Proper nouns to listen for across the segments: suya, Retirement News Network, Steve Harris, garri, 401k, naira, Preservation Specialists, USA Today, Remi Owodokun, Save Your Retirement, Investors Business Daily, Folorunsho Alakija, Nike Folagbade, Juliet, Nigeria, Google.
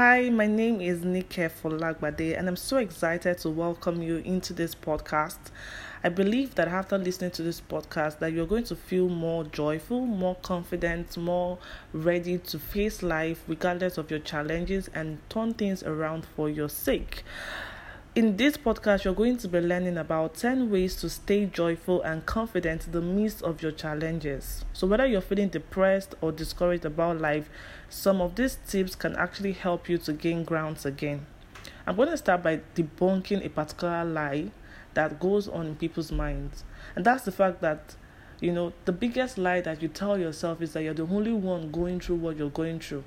Hi, my name is Nike Folagbade, and I'm so excited to welcome you into this podcast. I believe that after listening to this podcast, that you're going to feel more joyful, more confident, more ready to face life regardless of your challenges and turn things around for your sake. In this podcast, you're going to be learning about 10 ways to stay joyful and confident in the midst of your challenges. So whether you're feeling depressed or discouraged about life, some of these tips can actually help you to gain grounds again. I'm going to start by debunking a particular lie that goes on in people's minds. And that's the fact that, you know, the biggest lie that you tell yourself is that you're the only one going through what you're going through.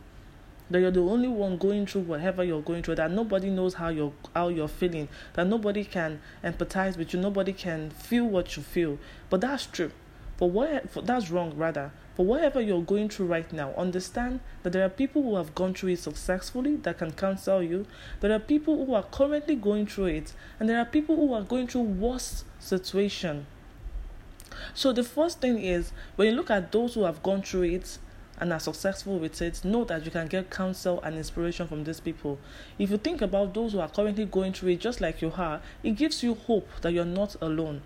That you're the only one going through whatever you're going through, that nobody knows how you're feeling, that nobody can empathize with you, nobody can feel what you feel. But that's true. That's wrong, rather. For whatever you're going through right now, understand that there are people who have gone through it successfully that can counsel you. There are people who are currently going through it, and there are people who are going through worse situation. So the first thing is, when you look at those who have gone through it and are successful with it, know that you can get counsel and inspiration from these people. If you think about those who are currently going through it just like you are, it gives you hope that you're not alone.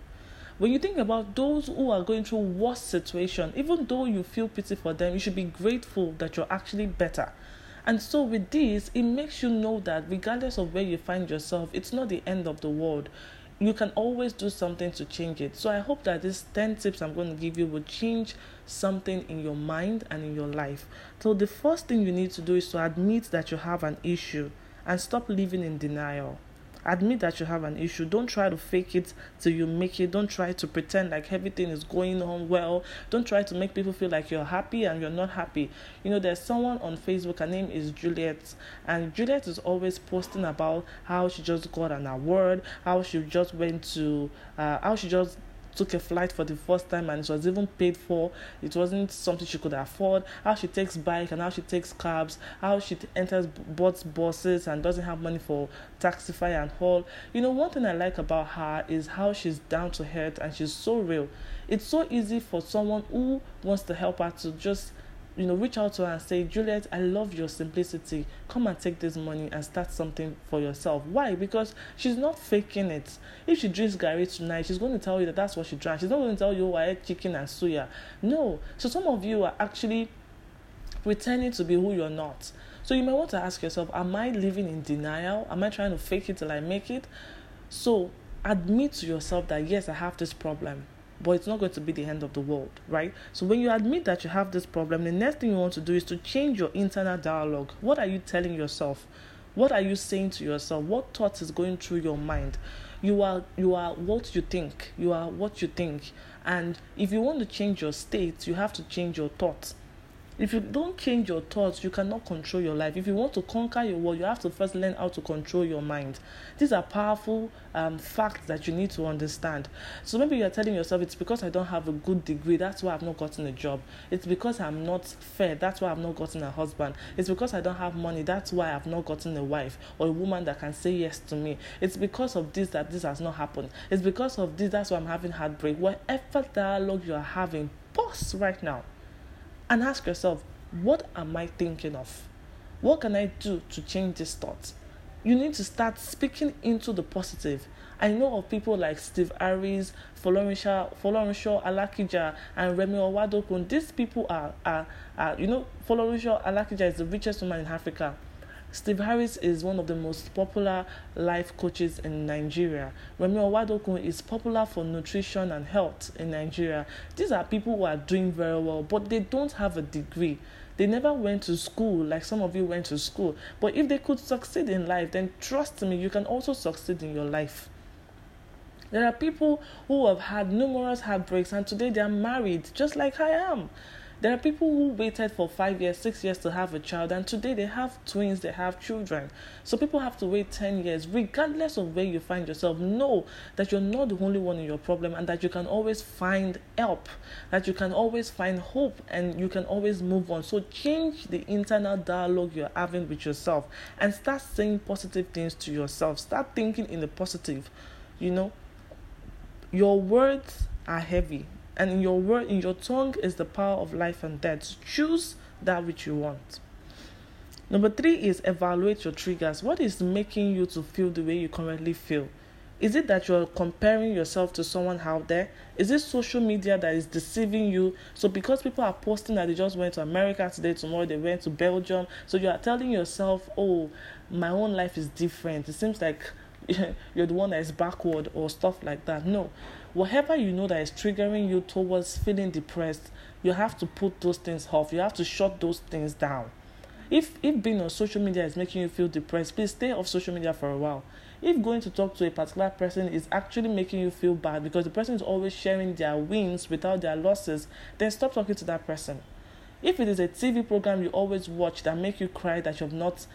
When you think about those who are going through worse situation, even though you feel pity for them, you should be grateful that you're actually better. And so with this, it makes you know that regardless of where you find yourself, it's not the end of the world. You can always do something to change it. So I hope that these 10 tips I'm going to give you will change something in your mind and in your life. So the first thing you need to do is to admit that you have an issue and stop living in denial. Admit that you have an issue. Don't try to fake it till you make it. Don't try to pretend like everything is going on well. Don't try to make people feel like you're happy and you're not happy. You know, there's someone on Facebook, her name is Juliet. And Juliet is always posting about how she just got an award, how she just went to, how she just took a flight for the first time and it was even paid for. It wasn't something she could afford. How she takes bike and how she takes cabs. How she enters buses and doesn't have money for taxi fare and haul. You know, one thing I like about her is how she's down to earth and she's so real. It's so easy for someone who wants to help her to just, you know, reach out to her and say, Juliet, I love your simplicity. Come and take this money and start something for yourself. Why? Because she's not faking it. If she drinks garri tonight, she's going to tell you that that's what she drank. She's not going to tell you, I ate chicken and suya. No. So some of you are actually pretending to be who you're not. So you may want to ask yourself, am I living in denial? Am I trying to fake it till I make it? So admit to yourself that, yes, I have this problem. But it's not going to be the end of the world, right? So when you admit that you have this problem, the next thing you want to do is to change your internal dialogue. What are you telling yourself? What are you saying to yourself? What thoughts is going through your mind? You are what you think. You are what you think. And if you want to change your state, you have to change your thoughts. If you don't change your thoughts, you cannot control your life. If you want to conquer your world, you have to first learn how to control your mind. These are powerful facts that you need to understand. So maybe you're telling yourself, it's because I don't have a good degree, that's why I've not gotten a job. It's because I'm not fair, that's why I've not gotten a husband. It's because I don't have money, that's why I've not gotten a wife or a woman that can say yes to me. It's because of this that this has not happened. It's because of this, that's why I'm having heartbreak. Whatever dialogue you're having, pause right now. And ask yourself, what am I thinking of? What can I do to change this thought? You need to start speaking into the positive. I know of people like Steve Harris, Folorunsho Alakija, and Remi Owodokun. These people are Folorunsho Alakija is the richest woman in Africa. Steve Harris is one of the most popular life coaches in Nigeria. Remi Owodokun is popular for nutrition and health in Nigeria. These are people who are doing very well, but they don't have a degree. They never went to school like some of you went to school. But if they could succeed in life, then trust me, you can also succeed in your life. There are people who have had numerous heartbreaks and today they are married, just like I am. There are people who waited for 5 years, 6 years to have a child, and today they have twins, they have children. So people have to wait 10 years, regardless of where you find yourself. Know that you're not the only one in your problem and that you can always find help, that you can always find hope, and you can always move on. So change the internal dialogue you're having with yourself and start saying positive things to yourself. Start thinking in the positive. You know, your words are heavy. And in your word, in your tongue is the power of life and death. Choose that which you want. Number 3 is evaluate your triggers. What is making you to feel the way you currently feel? Is it that you're comparing yourself to someone out there? Is it social media that is deceiving you? So because people are posting that they just went to America today, tomorrow they went to Belgium. So you are telling yourself, oh, my own life is different. It seems like you're the one that is backward or stuff like that. No. Whatever you know that is triggering you towards feeling depressed, you have to put those things off. You have to shut those things down. If being on social media is making you feel depressed, please stay off social media for a while. If going to talk to a particular person is actually making you feel bad because the person is always sharing their wins without their losses, then stop talking to that person. If it is a TV program you always watch that make you cry that you have not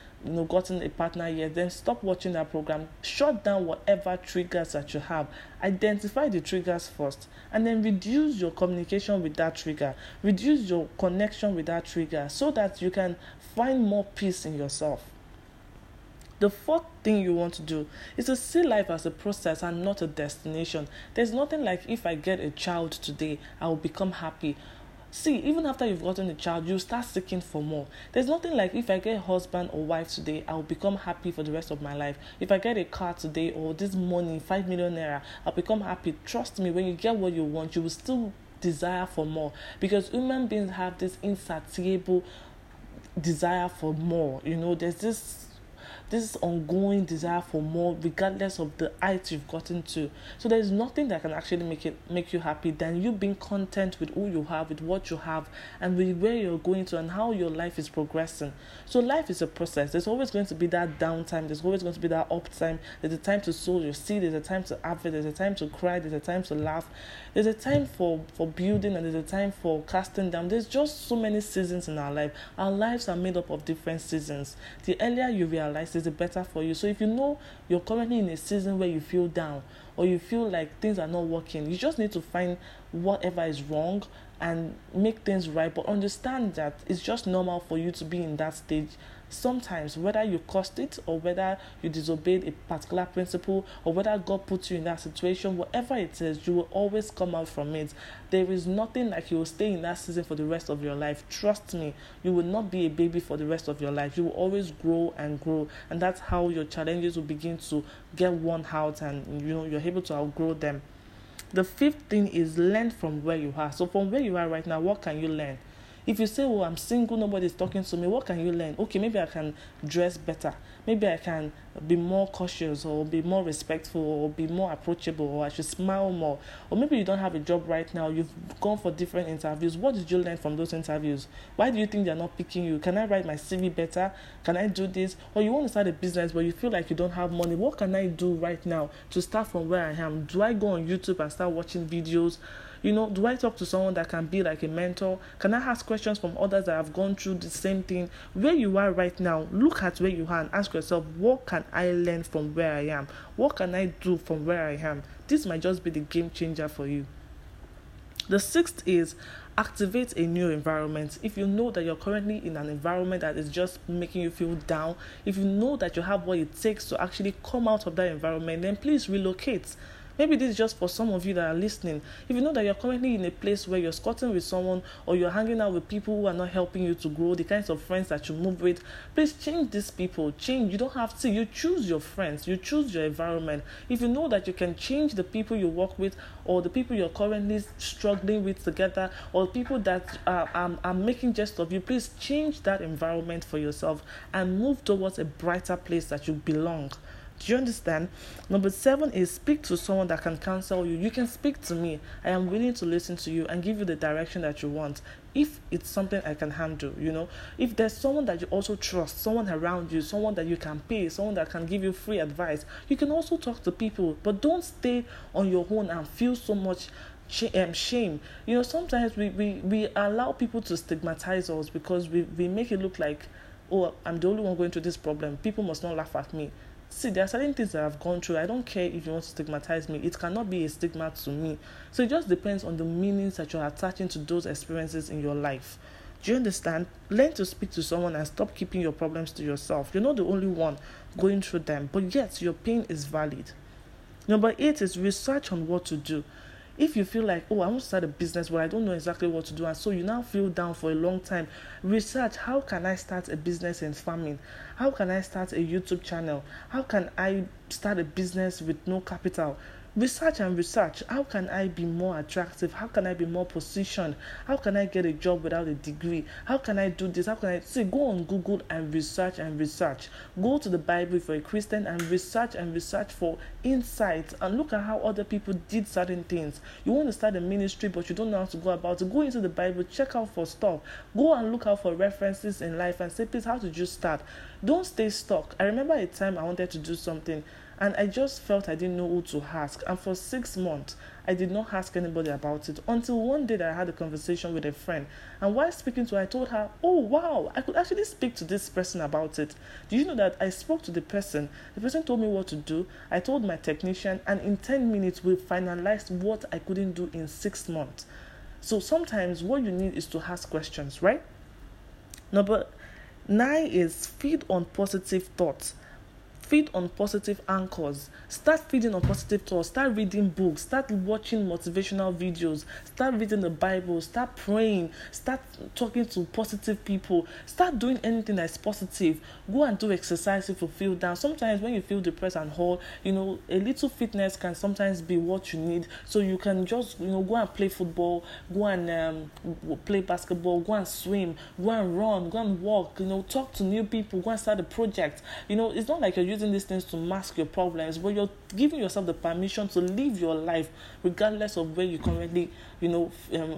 gotten a partner yet, then stop watching that program. Shut down whatever triggers that you have. Identify the triggers first and then reduce your communication with that trigger. Reduce your connection with that trigger so that you can find more peace in yourself. The fourth thing you want to do is to see life as a process and not a destination. There's nothing like if I get a child today, I will become happy. See, even after you've gotten a child, you start seeking for more. There's nothing like if I get a husband or wife today, I'll become happy for the rest of my life. If I get a car today or this money, 5 million naira, I'll become happy. Trust me, when you get what you want, you will still desire for more. Because human beings have this insatiable desire for more. There's this ongoing desire for more regardless of the height you've gotten to. So there's nothing that can actually make you happy than you being content with who you have, with what you have, and with where you're going to and how your life is progressing. So life is a process. There's always going to be that downtime. There's always going to be that uptime. There's a time to sow your seed. There's a time to harvest. There's a time to cry. There's a time to laugh. There's a time for building and there's a time for casting down. There's just so many seasons in our life. Our lives are made up of different seasons. The earlier you realize is it better for you. So if you know you're currently in a season where you feel down or you feel like things are not working, you just need to find whatever is wrong and make things right. But understand that it's just normal for you to be in that stage sometimes, whether you caused it or whether you disobeyed a particular principle or whether God put you in that situation. Whatever it is, you will always come out from it. There is nothing like you will stay in that season for the rest of your life. Trust me, you will not be a baby for the rest of your life. You will always grow and grow, and that's how your challenges will begin to get worn out and you're able to outgrow them. The fifth thing is learn from where you are. So from where you are right now, what can you learn? If you say, I'm single, nobody's talking to me, what can you learn? Okay, maybe I can dress better. Maybe I can be more cautious or be more respectful or be more approachable, or I should smile more. Or maybe you don't have a job right now. You've gone for different interviews. What did you learn from those interviews? Why do you think they're not picking you? Can I write my CV better? Can I do this? Or you want to start a business but you feel like you don't have money. What can I do right now to start from where I am? Do I go on YouTube and start watching videos? Do I talk to someone that can be like a mentor? Can I ask questions from others that have gone through the same thing? Where you are right now, look at where you are and ask yourself, what can I learn from where I am? What can I do from where I am? This might just be the game changer for you. The sixth is activate a new environment. If you know that you're currently in an environment that is just making you feel down, if you know that you have what it takes to actually come out of that environment, then please relocate. Maybe this is just for some of you that are listening. If you know that you're currently in a place where you're squatting with someone or you're hanging out with people who are not helping you to grow, the kinds of friends that you move with, please change these people. Change. You don't have to. You choose your friends. You choose your environment. If you know that you can change the people you work with or the people you're currently struggling with together or people that are making jest of you, please change that environment for yourself and move towards a brighter place that you belong. Do you understand? Number 7 is speak to someone that can counsel you. You can speak to me. I am willing to listen to you and give you the direction that you want. If it's something I can handle, If there's someone that you also trust, someone around you, someone that you can pay, someone that can give you free advice, you can also talk to people. But don't stay on your own and feel so much shame. Sometimes we allow people to stigmatize us because we make it look like, oh, I'm the only one going through this problem. People must not laugh at me. See, there are certain things that I've gone through. I don't care if you want to stigmatize me. It cannot be a stigma to me. So it just depends on the meanings that you're attaching to those experiences in your life. Do you understand? Learn to speak to someone and stop keeping your problems to yourself. You're not the only one going through them, but yet your pain is valid. Number 8 is research on what to do. If you feel like, oh, I want to start a business, but I don't know exactly what to do, and so you now feel down for a long time, research, how can I start a business in farming? How can I start a YouTube channel? How can I start a business with no capital? Research and research. How can I be more attractive? How can I be more positioned? How can I get a job without a degree? How can I do this? How can I see? Go on Google and research and research. Go to the Bible for a Christian and research for insights, and look at how other people did certain things. You want to start a ministry but you don't know how to go about it. Go into the Bible, check out for stuff. Go and look out for references in life and say, please, how did you start? Don't stay stuck. I remember a time I wanted to do something, and I just felt I didn't know who to ask. And for 6 months, I did not ask anybody about it, until one day that I had a conversation with a friend. And while speaking to her, I told her, oh, wow, I could actually speak to this person about it. Do you know that I spoke to the person? The person told me what to do. I told my technician, and in 10 minutes, we finalized what I couldn't do in 6 months. So sometimes what you need is to ask questions, right? Number 9 is feed on positive thoughts. Feed on positive anchors. Start feeding on positive thoughts. Start reading books. Start watching motivational videos. Start reading the Bible. Start praying. Start talking to positive people. Start doing anything that's positive. Go and do exercise if you feel down. Sometimes when you feel depressed and whole, you know, a little fitness can sometimes be what you need. So you can just, you know, go and play football. Go and play basketball. Go and swim. Go and run. Go and walk. You know, talk to new people. Go and start a project. You know, it's not like you're using these things to mask your problems, but you're giving yourself the permission to live your life regardless of where you currently, you know,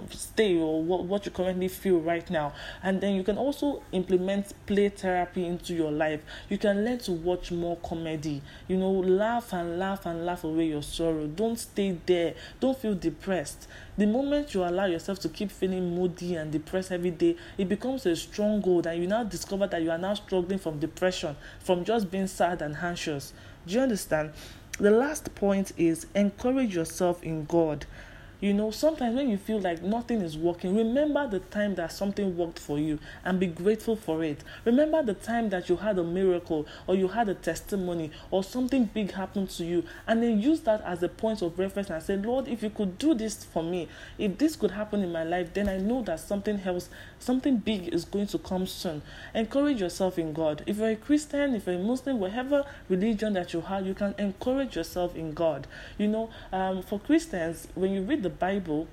stay, or what you currently feel right now. And then you can also implement play therapy into your life. You can learn to watch more comedy, you know, laugh and laugh and laugh away your sorrow. Don't stay there. Don't feel depressed. The moment you allow yourself to keep feeling moody and depressed every day, it becomes a stronghold, and you now discover that you are now struggling from depression, from just being sad and anxious. Do you understand? The last point is encourage yourself in God. You know, sometimes when you feel like nothing is working, remember the time that something worked for you and be grateful for it. Remember the time that you had a miracle, or you had a testimony, or something big happened to you, and then use that as a point of reference and say, Lord, if you could do this for me, if this could happen in my life, then I know that something else, something big is going to come soon. Encourage yourself in God. If you're a Christian, if you're a Muslim, whatever religion that you have, you can encourage yourself in God. You know, for Christians, when you read the Bible,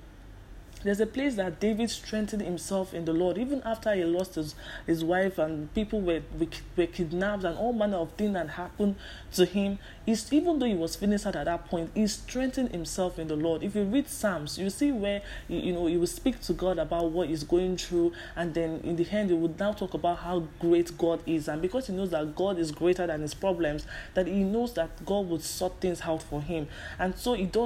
there's a place that David strengthened himself in the Lord, even after he lost his wife, and people were kidnapped, and all manner of things that happened to him. Even though he was finished at that point, he strengthened himself in the Lord. If you read Psalms, you see where he will speak to God about what he's going through, and then in the end, he would now talk about how great God is, and because he knows that God is greater than his problems, that he knows that God would sort things out for him, and so he did a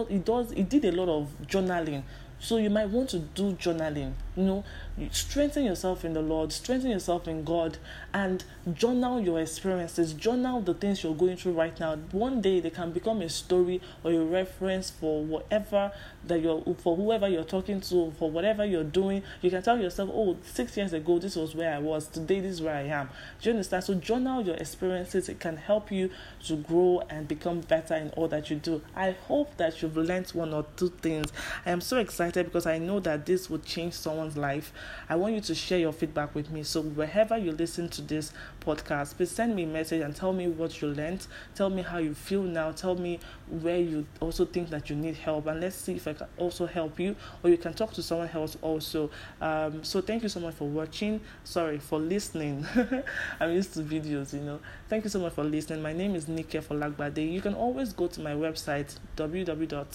lot of journaling. So you might want to do journaling, you know, strengthen yourself in the Lord, strengthen yourself in God, and journal your experiences, journal the things you're going through right now. One day they can become a story or a reference for whatever that for whoever you're talking to, for whatever you're doing. You can tell yourself, oh, 6 years ago, this was where I was. Today, this is where I am. Do you understand? So journal your experiences. It can help you to grow and become better in all that you do. I hope that you've learned one or two things. I am so excited, because I know that this will change someone's life. I want you to share your feedback with me. So wherever you listen to this podcast, please send me a message and tell me what you learned. Tell me how you feel now. Tell me where you also think that you need help. And let's see if I can also help you, or you can talk to someone else also. So thank you so much for watching. Sorry, for listening. I'm used to videos, you know. Thank you so much for listening. My name is Nike Folagbade. You can always go to my website, www.nikefolagbade.com,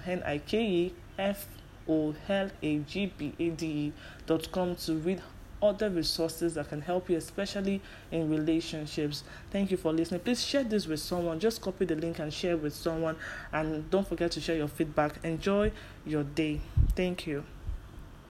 nikefolagbade.com, to read other resources that can help you, especially in relationships. Thank you for listening. Please share this with someone. Just copy the link and share with someone. And don't forget to share your feedback. Enjoy your day. Thank you.